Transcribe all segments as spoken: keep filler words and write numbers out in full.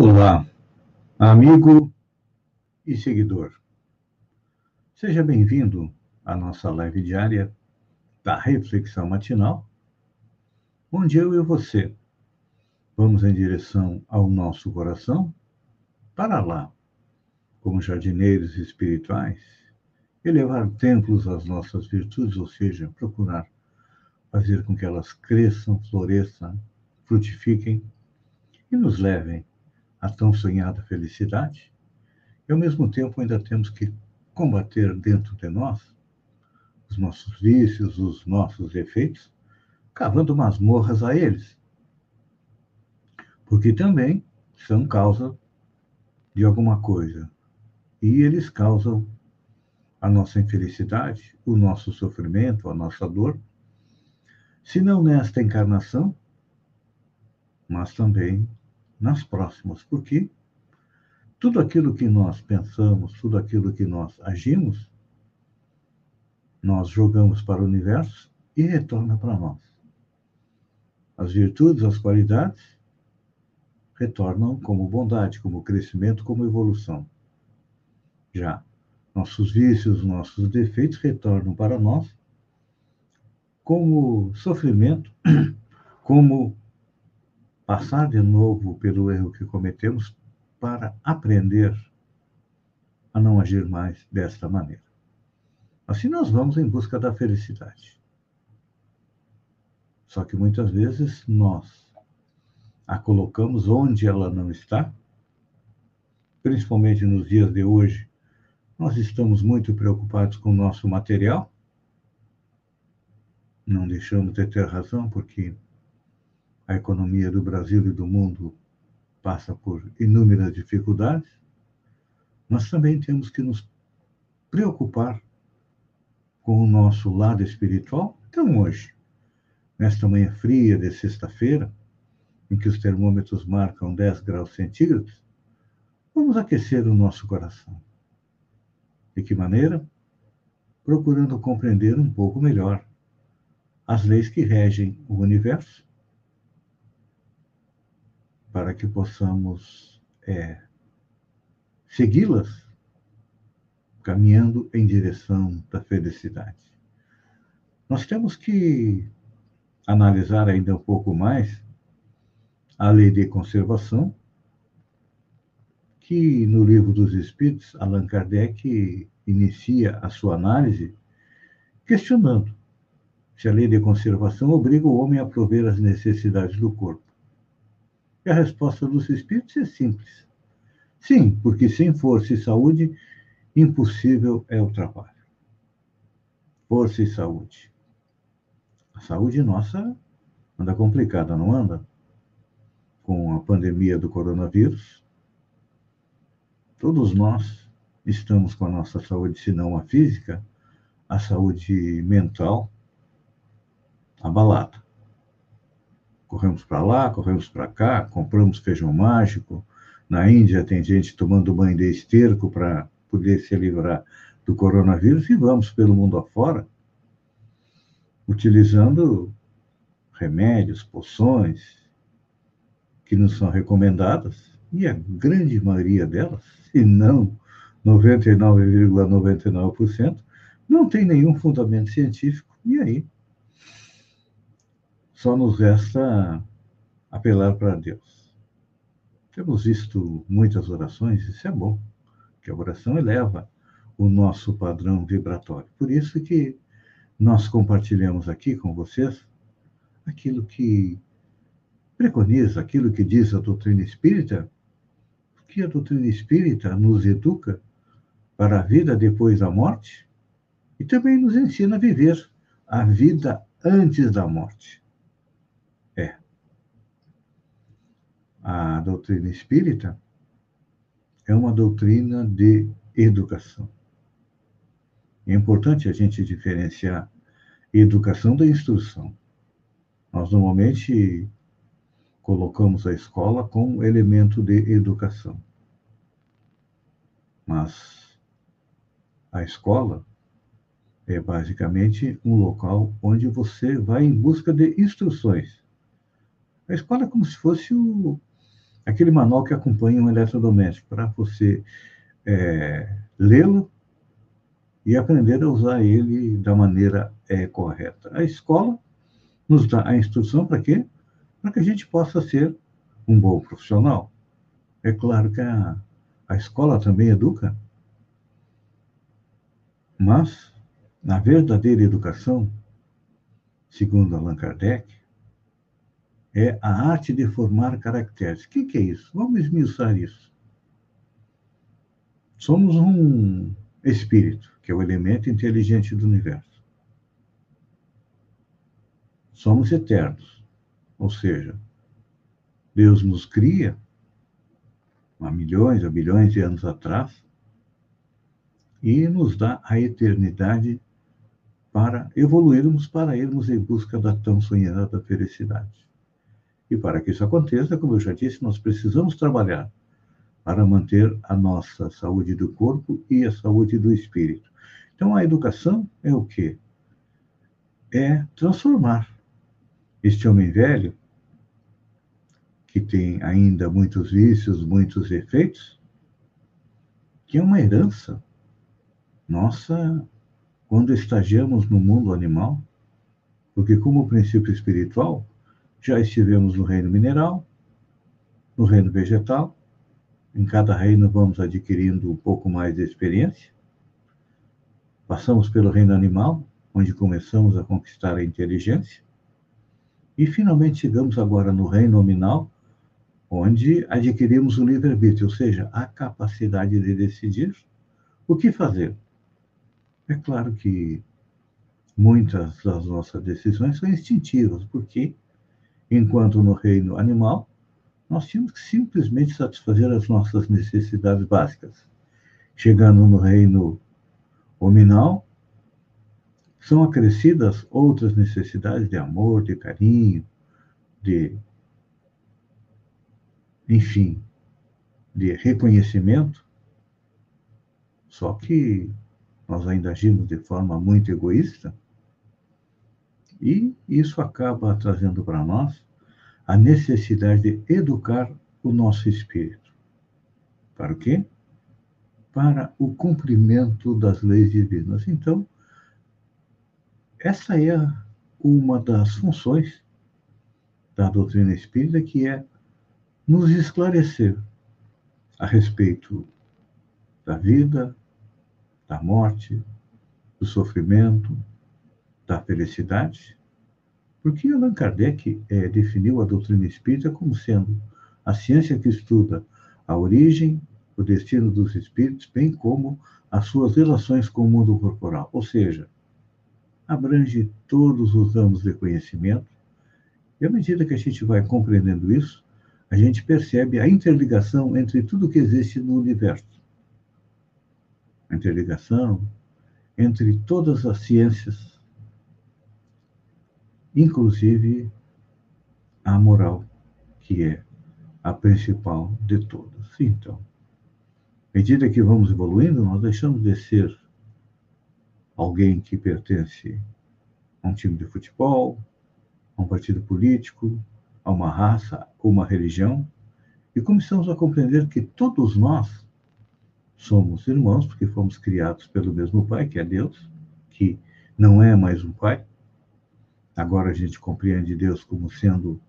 Olá, amigo e seguidor. Seja bem-vindo à nossa live diária da reflexão matinal, onde eu e você vamos em direção ao nosso coração, para lá, como jardineiros espirituais, elevar templos às nossas virtudes, ou seja, procurar fazer com que elas cresçam, floresçam, frutifiquem e nos levem à tão sonhada felicidade. E, ao mesmo tempo, ainda temos que combater dentro de nós os nossos vícios, os nossos defeitos, cavando masmorras a eles, porque também são causa de alguma coisa. E eles causam a nossa infelicidade, o nosso sofrimento, a nossa dor, se não nesta encarnação, mas também nas próximas, porque tudo aquilo que nós pensamos, tudo aquilo que nós agimos, nós jogamos para o universo e retorna para nós. As virtudes, as qualidades, retornam como bondade, como crescimento, como evolução. Já nossos vícios, nossos defeitos retornam para nós como sofrimento, como passar de novo pelo erro que cometemos para aprender a não agir mais desta maneira. Assim nós vamos em busca da felicidade. Só que muitas vezes nós a colocamos onde ela não está, principalmente nos dias de hoje. Nós estamos muito preocupados com o nosso material, não deixamos de ter razão, porque a economia do Brasil e do mundo passa por inúmeras dificuldades, mas também temos que nos preocupar com o nosso lado espiritual. Então hoje, nesta manhã fria de sexta-feira, em que os termômetros marcam dez graus centígrados, vamos aquecer o nosso coração. De que maneira? Procurando compreender um pouco melhor as leis que regem o universo, para que possamos é, segui-las, caminhando em direção da felicidade. Nós temos que analisar ainda um pouco mais a lei de conservação, que no Livro dos Espíritos, Allan Kardec inicia a sua análise questionando se a lei de conservação obriga o homem a prover as necessidades do corpo. E a resposta dos Espíritos é simples. Sim, porque sem força e saúde, impossível é o trabalho. Força e saúde. A saúde nossa anda complicada, não anda? Com a pandemia do coronavírus, todos nós estamos com a nossa saúde, se não a física, a saúde mental abalada. Corremos para lá, corremos para cá, compramos feijão mágico. Na Índia tem gente tomando banho de esterco para poder se livrar do coronavírus e vamos pelo mundo afora, utilizando remédios, poções, que nos são recomendadas, e a grande maioria delas, se não noventa e nove vírgula noventa e nove por cento, não tem nenhum fundamento científico, e aí só nos resta apelar para Deus. Temos visto muitas orações, isso é bom, que a oração eleva o nosso padrão vibratório. Por isso que nós compartilhamos aqui com vocês aquilo que preconiza, aquilo que diz a doutrina espírita, que a doutrina espírita nos educa para a vida depois da morte e também nos ensina a viver a vida antes da morte. É. A doutrina espírita é uma doutrina de educação. É importante a gente diferenciar educação da instrução. Nós normalmente colocamos a escola como elemento de educação. Mas a escola é basicamente um local onde você vai em busca de instruções. A escola é como se fosse o, aquele manual que acompanha um eletrodoméstico, para você é, lê-lo e aprender a usar ele da maneira é, correta. A escola nos dá a instrução para quê? Para que a gente possa ser um bom profissional. É claro que a, a escola também educa, mas na verdadeira educação, segundo Allan Kardec, é a arte de formar caracteres. O que, que é isso? Vamos esmiuçar isso. Somos um espírito, que é o elemento inteligente do universo. Somos eternos, ou seja, Deus nos cria há milhões, há bilhões de anos atrás e nos dá a eternidade para evoluirmos, para irmos em busca da tão sonhada felicidade. E para que isso aconteça, como eu já disse, nós precisamos trabalhar para manter a nossa saúde do corpo e a saúde do espírito. Então, a educação é o quê? É transformar este homem velho, que tem ainda muitos vícios, muitos defeitos, que é uma herança nossa quando estagiamos no mundo animal, porque como princípio espiritual, já estivemos no reino mineral, no reino vegetal. Em cada reino vamos adquirindo um pouco mais de experiência. Passamos pelo reino animal, onde começamos a conquistar a inteligência. E finalmente chegamos agora no reino nominal, onde adquirimos o livre-arbítrio, ou seja, a capacidade de decidir o que fazer. É claro que muitas das nossas decisões são instintivas, porque enquanto no reino animal, nós tínhamos que simplesmente satisfazer as nossas necessidades básicas. Chegando no reino hominal, são acrescidas outras necessidades de amor, de carinho, de, enfim, de reconhecimento. Só que nós ainda agimos de forma muito egoísta, e isso acaba trazendo para nós a necessidade de educar o nosso espírito. Para o quê? Para o cumprimento das leis divinas. Então, essa é uma das funções da doutrina espírita, que é nos esclarecer a respeito da vida, da morte, do sofrimento, da felicidade, porque Allan Kardec é, definiu a doutrina espírita como sendo a ciência que estuda a origem, o destino dos espíritos, bem como as suas relações com o mundo corporal. Ou seja, abrange todos os ramos de conhecimento, e à medida que a gente vai compreendendo isso, a gente percebe a interligação entre tudo que existe no universo. A interligação entre todas as ciências, inclusive a moral, que é a principal de todas. Então, à medida que vamos evoluindo, nós deixamos de ser alguém que pertence a um time de futebol, a um partido político, a uma raça, a uma religião, e começamos a compreender que todos nós somos irmãos, porque fomos criados pelo mesmo Pai, que é Deus, que não é mais um Pai. Agora a gente compreende Deus como sendo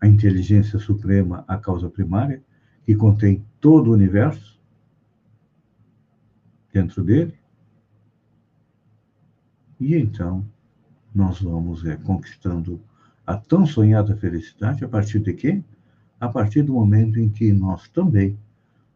a inteligência suprema, a causa primária, que contém todo o universo dentro dele. E então nós vamos é, conquistando a tão sonhada felicidade a partir de quê? A partir do momento em que nós também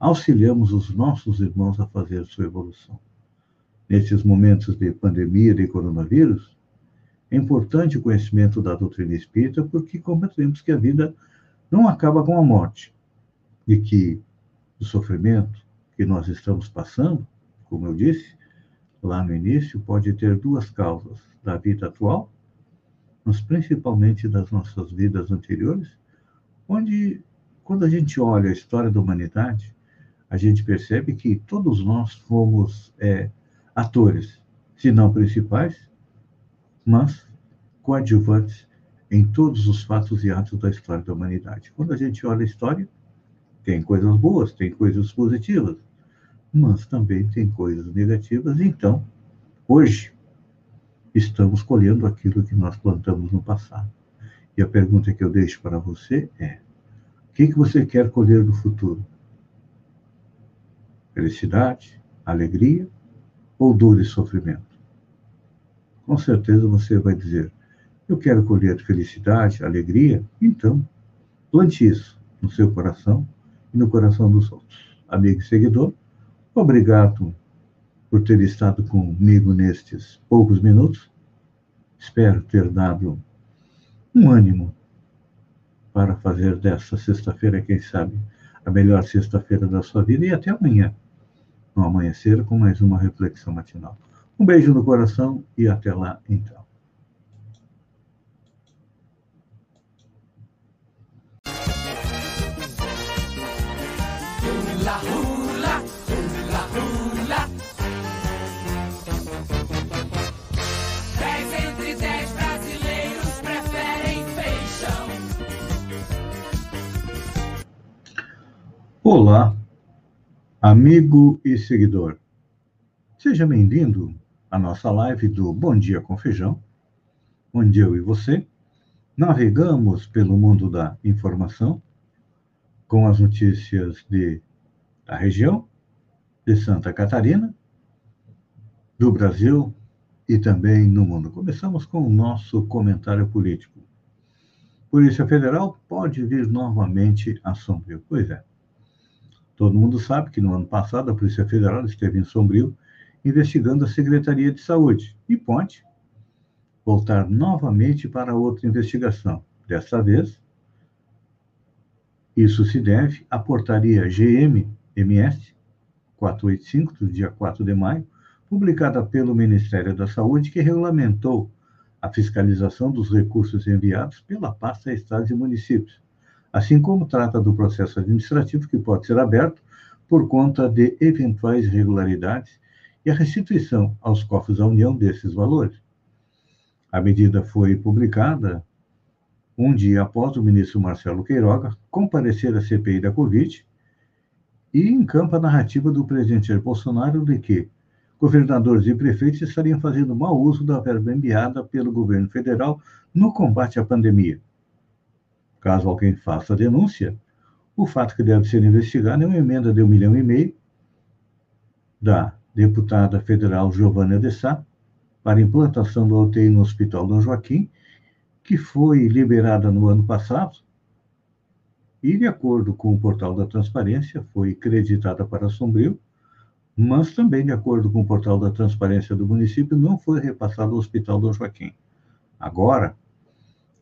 auxiliamos os nossos irmãos a fazer sua evolução. Nesses momentos de pandemia de coronavírus, é importante o conhecimento da doutrina espírita, porque compreendemos que a vida não acaba com a morte, e que o sofrimento que nós estamos passando, como eu disse lá no início, pode ter duas causas: da vida atual, mas principalmente das nossas vidas anteriores, onde, quando a gente olha a história da humanidade, a gente percebe que todos nós fomos é, atores, se não principais, mas coadjuvantes em todos os fatos e atos da história da humanidade. Quando a gente olha a história, Tem coisas boas, tem coisas positivas, mas também tem coisas negativas. Então, hoje, estamos colhendo aquilo que nós plantamos no passado. E a pergunta que eu deixo para você é: o que, que você quer colher no futuro? Felicidade, alegria ou dor e sofrimento? Com certeza você vai dizer: eu quero colher felicidade, alegria. Então, plante isso no seu coração e no coração dos outros. Amigo e seguidor, obrigado por ter estado comigo nestes poucos minutos. Espero ter dado um ânimo para fazer desta sexta-feira, quem sabe, a melhor sexta-feira da sua vida. E até amanhã, no amanhecer, com mais uma reflexão matinal. Um beijo no coração e até lá, então. Olá, amigo e seguidor. Seja bem-vindo à nossa live do Bom Dia com Feijão, onde eu e você navegamos pelo mundo da informação com as notícias de, da região, de Santa Catarina, do Brasil e também no mundo. Começamos com o nosso comentário político. Polícia Federal pode vir novamente a Sombrio. Pois é. Todo mundo sabe que no ano passado a Polícia Federal esteve em Sombrio investigando a Secretaria de Saúde e pode voltar novamente para outra investigação. Desta vez, isso se deve à portaria G M M S quatrocentos e oitenta e cinco, do dia quatro de maio, publicada pelo Ministério da Saúde, que regulamentou a fiscalização dos recursos enviados pela pasta a estados e municípios, assim como trata do processo administrativo que pode ser aberto por conta de eventuais irregularidades e a restituição aos cofres da União desses valores. A medida foi publicada um dia após o ministro Marcelo Queiroga comparecer à C P I da Covid e encampa a narrativa do presidente Jair Bolsonaro de que governadores e prefeitos estariam fazendo mau uso da verba enviada pelo governo federal no combate à pandemia. Caso alguém faça a denúncia, o fato que deve ser investigado é uma emenda de um milhão e meio da deputada federal Giovanna Dessá para implantação do U T I no Hospital Dom Joaquim, que foi liberada no ano passado e, de acordo com o Portal da Transparência, foi creditada para Sombrio, mas também, de acordo com o Portal da Transparência do município, não foi repassado ao Hospital Dom Joaquim. Agora,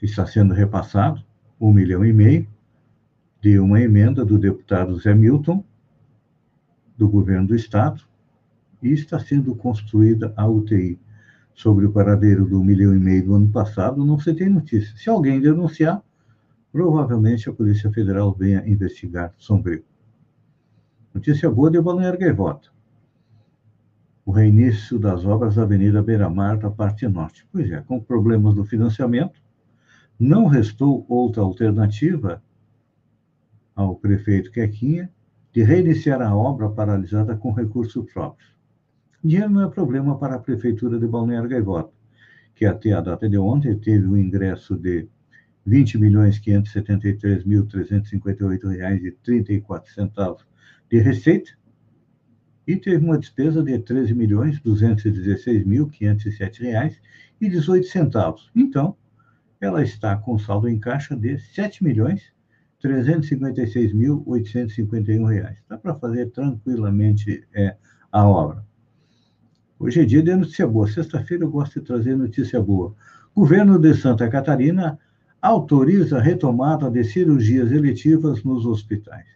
está sendo repassado um milhão e meio de uma emenda do deputado Zé Milton, do governo do estado, e está sendo construída a U T I. Sobre o paradeiro do milhão e meio do ano passado, não se tem notícia. Se alguém denunciar, provavelmente a Polícia Federal venha investigar Sombrio. Notícia boa de Balneário Gaivota. O reinício das obras da Avenida Beira-Mar da parte norte. Pois é, com problemas do financiamento, não restou outra alternativa ao prefeito Quequinha de reiniciar a obra paralisada com recurso próprio. Dinheiro não é problema para a Prefeitura de Balneário Gaivota, que até a data de ontem teve um ingresso de vinte milhões quinhentos e setenta e três mil trezentos e cinquenta e oito reais e trinta e quatro centavos de receita e teve uma despesa de treze milhões duzentos e dezesseis mil quinhentos e sete reais e dezoito centavos. Então, ela está com saldo em caixa de sete milhões trezentos e cinquenta e seis mil oitocentos e cinquenta e um reais. Dá para fazer tranquilamente é, a obra. Hoje é dia de notícia boa. Sexta-feira eu gosto de trazer notícia boa. Governo de Santa Catarina autoriza a retomada de cirurgias eletivas nos hospitais.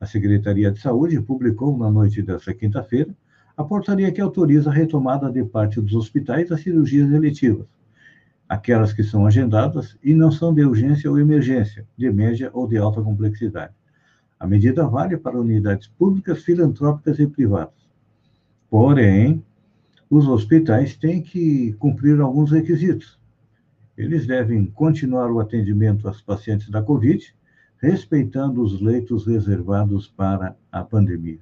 A Secretaria de Saúde publicou na noite desta quinta-feira a portaria que autoriza a retomada de parte dos hospitais das cirurgias eletivas, aquelas que são agendadas e não são de urgência ou emergência, de média ou de alta complexidade. A medida vale para unidades públicas, filantrópicas e privadas. Porém, os hospitais têm que cumprir alguns requisitos. Eles devem continuar o atendimento aos pacientes da Covid, respeitando os leitos reservados para a pandemia.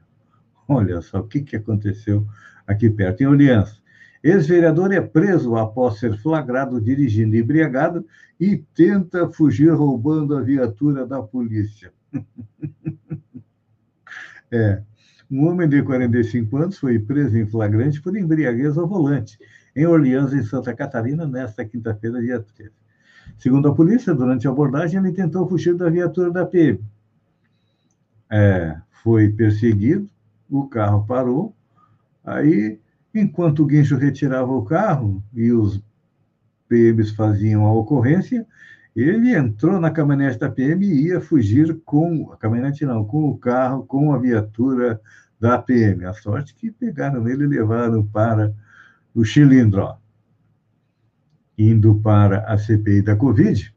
Olha só o que, que aconteceu aqui perto, em Orleans. Ex-vereador é preso após ser flagrado dirigindo embriagado e tenta fugir roubando a viatura da polícia. É, um homem de quarenta e cinco anos foi preso em flagrante por embriaguez ao volante, em Orleans, em Santa Catarina, nesta quinta-feira, dia treze. Segundo a polícia, durante a abordagem, ele tentou fugir da viatura da P M. É, foi perseguido, o carro parou, aí... Enquanto o guincho retirava o carro e os P Ms faziam a ocorrência, ele entrou na caminhonete da P M e ia fugir com... A caminhonete não, com o carro, com a viatura da P M. A sorte que pegaram ele e levaram para o cilindro. Indo para a C P I da Covid,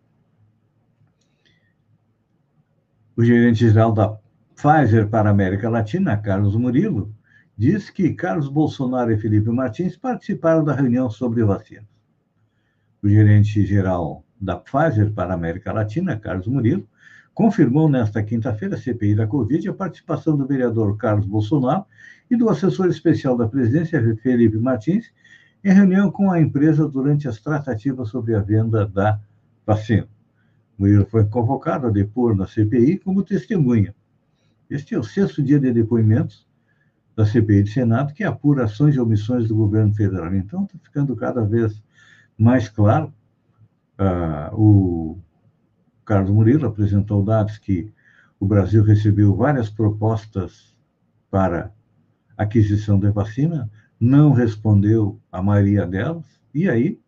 o gerente-geral da Pfizer para a América Latina, Carlos Murillo, diz que Carlos Bolsonaro e Felipe Martins participaram da reunião sobre vacinas. O gerente-geral da Pfizer para a América Latina, Carlos Murillo, confirmou nesta quinta-feira, C P I da Covid, a participação do vereador Carlos Bolsonaro e do assessor especial da presidência, Felipe Martins, em reunião com a empresa durante as tratativas sobre a venda da vacina. Murillo foi convocado a depor na C P I como testemunha. Este é o sexto dia de depoimentos da C P I do Senado, que apura ações e omissões do governo federal. Então, está ficando cada vez mais claro. Uh, o Carlos Murillo apresentou dados que o Brasil recebeu várias propostas para aquisição de vacina, não respondeu a maioria delas, e aí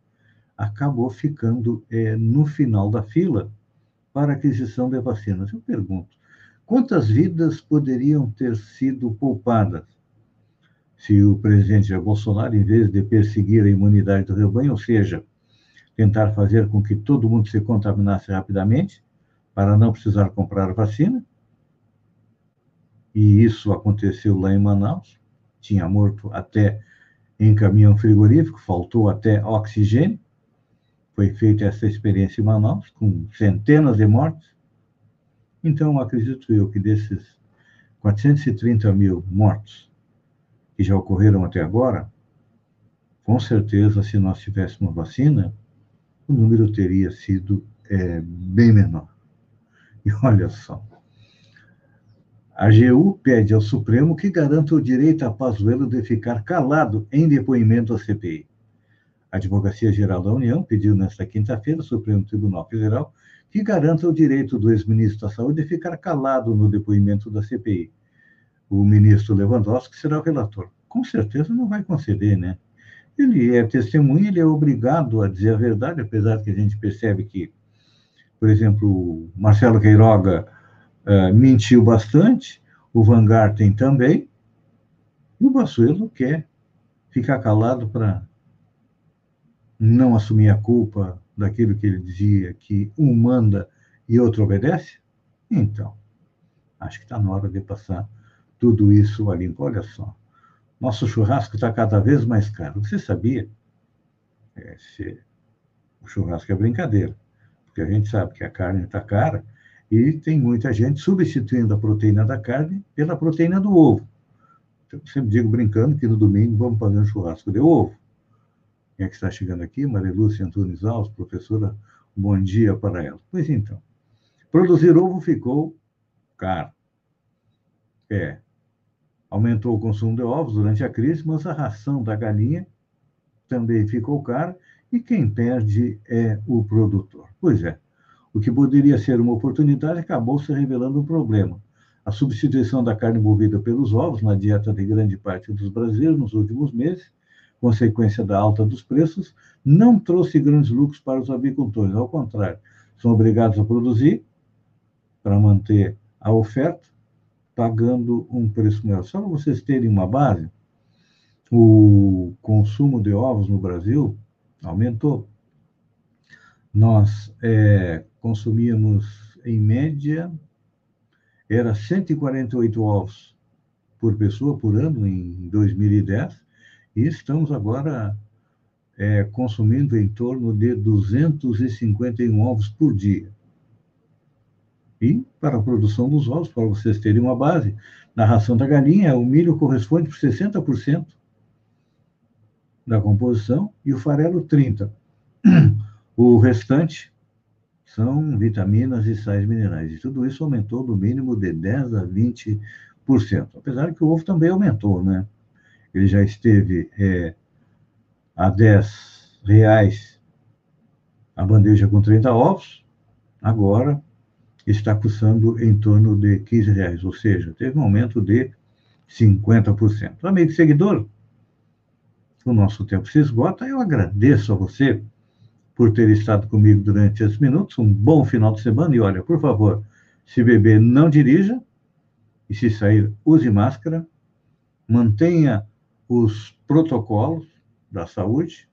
acabou ficando eh, no final da fila para aquisição de vacinas. Eu pergunto, quantas vidas poderiam ter sido poupadas? Se o presidente Jair Bolsonaro, em vez de perseguir a imunidade do rebanho, ou seja, tentar fazer com que todo mundo se contaminasse rapidamente para não precisar comprar vacina, e isso aconteceu lá em Manaus, tinha morto até em caminhão frigorífico, faltou até oxigênio, foi feita essa experiência em Manaus, com centenas de mortes. Então, acredito eu que desses quatrocentos e trinta mil mortos que já ocorreram até agora, com certeza, se nós tivéssemos vacina, o número teria sido é, bem menor. E olha só, a AGU pede ao Supremo que garanta o direito a Pazuello de ficar calado em depoimento à C P I. A Advocacia-Geral da União pediu nesta quinta-feira ao Supremo Tribunal Federal que garanta o direito do ex-ministro da Saúde de ficar calado no depoimento da C P I. O ministro Lewandowski será o relator. Com certeza não vai conceder, né? Ele é testemunha, ele é obrigado a dizer a verdade, apesar que a gente percebe que, por exemplo, o Marcelo Queiroga uh, mentiu bastante, o Van Garten também, e o Bassuelo quer ficar calado para não assumir a culpa daquilo que ele dizia, que um manda e outro obedece? Então, acho que está na hora de passar tudo isso a limpo. Olha só, nosso churrasco está cada vez mais caro. Você sabia? Esse, o churrasco é brincadeira, porque a gente sabe que a carne está cara e tem muita gente substituindo a proteína da carne pela proteína do ovo. Eu sempre digo brincando que no domingo vamos fazer um churrasco de ovo. Quem é que está chegando aqui? Maria Lúcia Antunes Alves, professora, bom dia para ela. Pois então, produzir ovo ficou caro. É, aumentou o consumo de ovos durante a crise, mas a ração da galinha também ficou cara e quem perde é o produtor. Pois é, o que poderia ser uma oportunidade acabou se revelando um problema. A substituição da carne bovina pelos ovos na dieta de grande parte dos brasileiros nos últimos meses, consequência da alta dos preços, não trouxe grandes lucros para os avicultores. Ao contrário, são obrigados a produzir para manter a oferta, pagando um preço maior. Só para vocês terem uma base, o consumo de ovos no Brasil aumentou. Nós é, consumíamos, em média, era cento e quarenta e oito ovos por pessoa por ano em dois mil e dez, e estamos agora é, consumindo em torno de duzentos e cinquenta e um ovos por dia. e para a produção dos ovos, para vocês terem uma base. Na ração da galinha, o milho corresponde por sessenta por cento da composição e o farelo trinta por cento. O restante são vitaminas e sais minerais. E tudo isso aumentou do mínimo de dez por cento a vinte por cento. Apesar que o ovo também aumentou, né? Ele já esteve é, a dez reais a bandeja com trinta ovos, agora está custando em torno de quinze reais, ou seja, teve um aumento de cinquenta por cento. Amigo seguidor, o nosso tempo se esgota. Eu agradeço a você por ter estado comigo durante esses minutos. Um bom final de semana e, olha, por favor, se beber, não dirija, e se sair, use máscara, mantenha os protocolos da saúde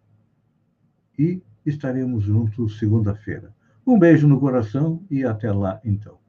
e estaremos juntos segunda-feira. Um beijo no coração e até lá, então.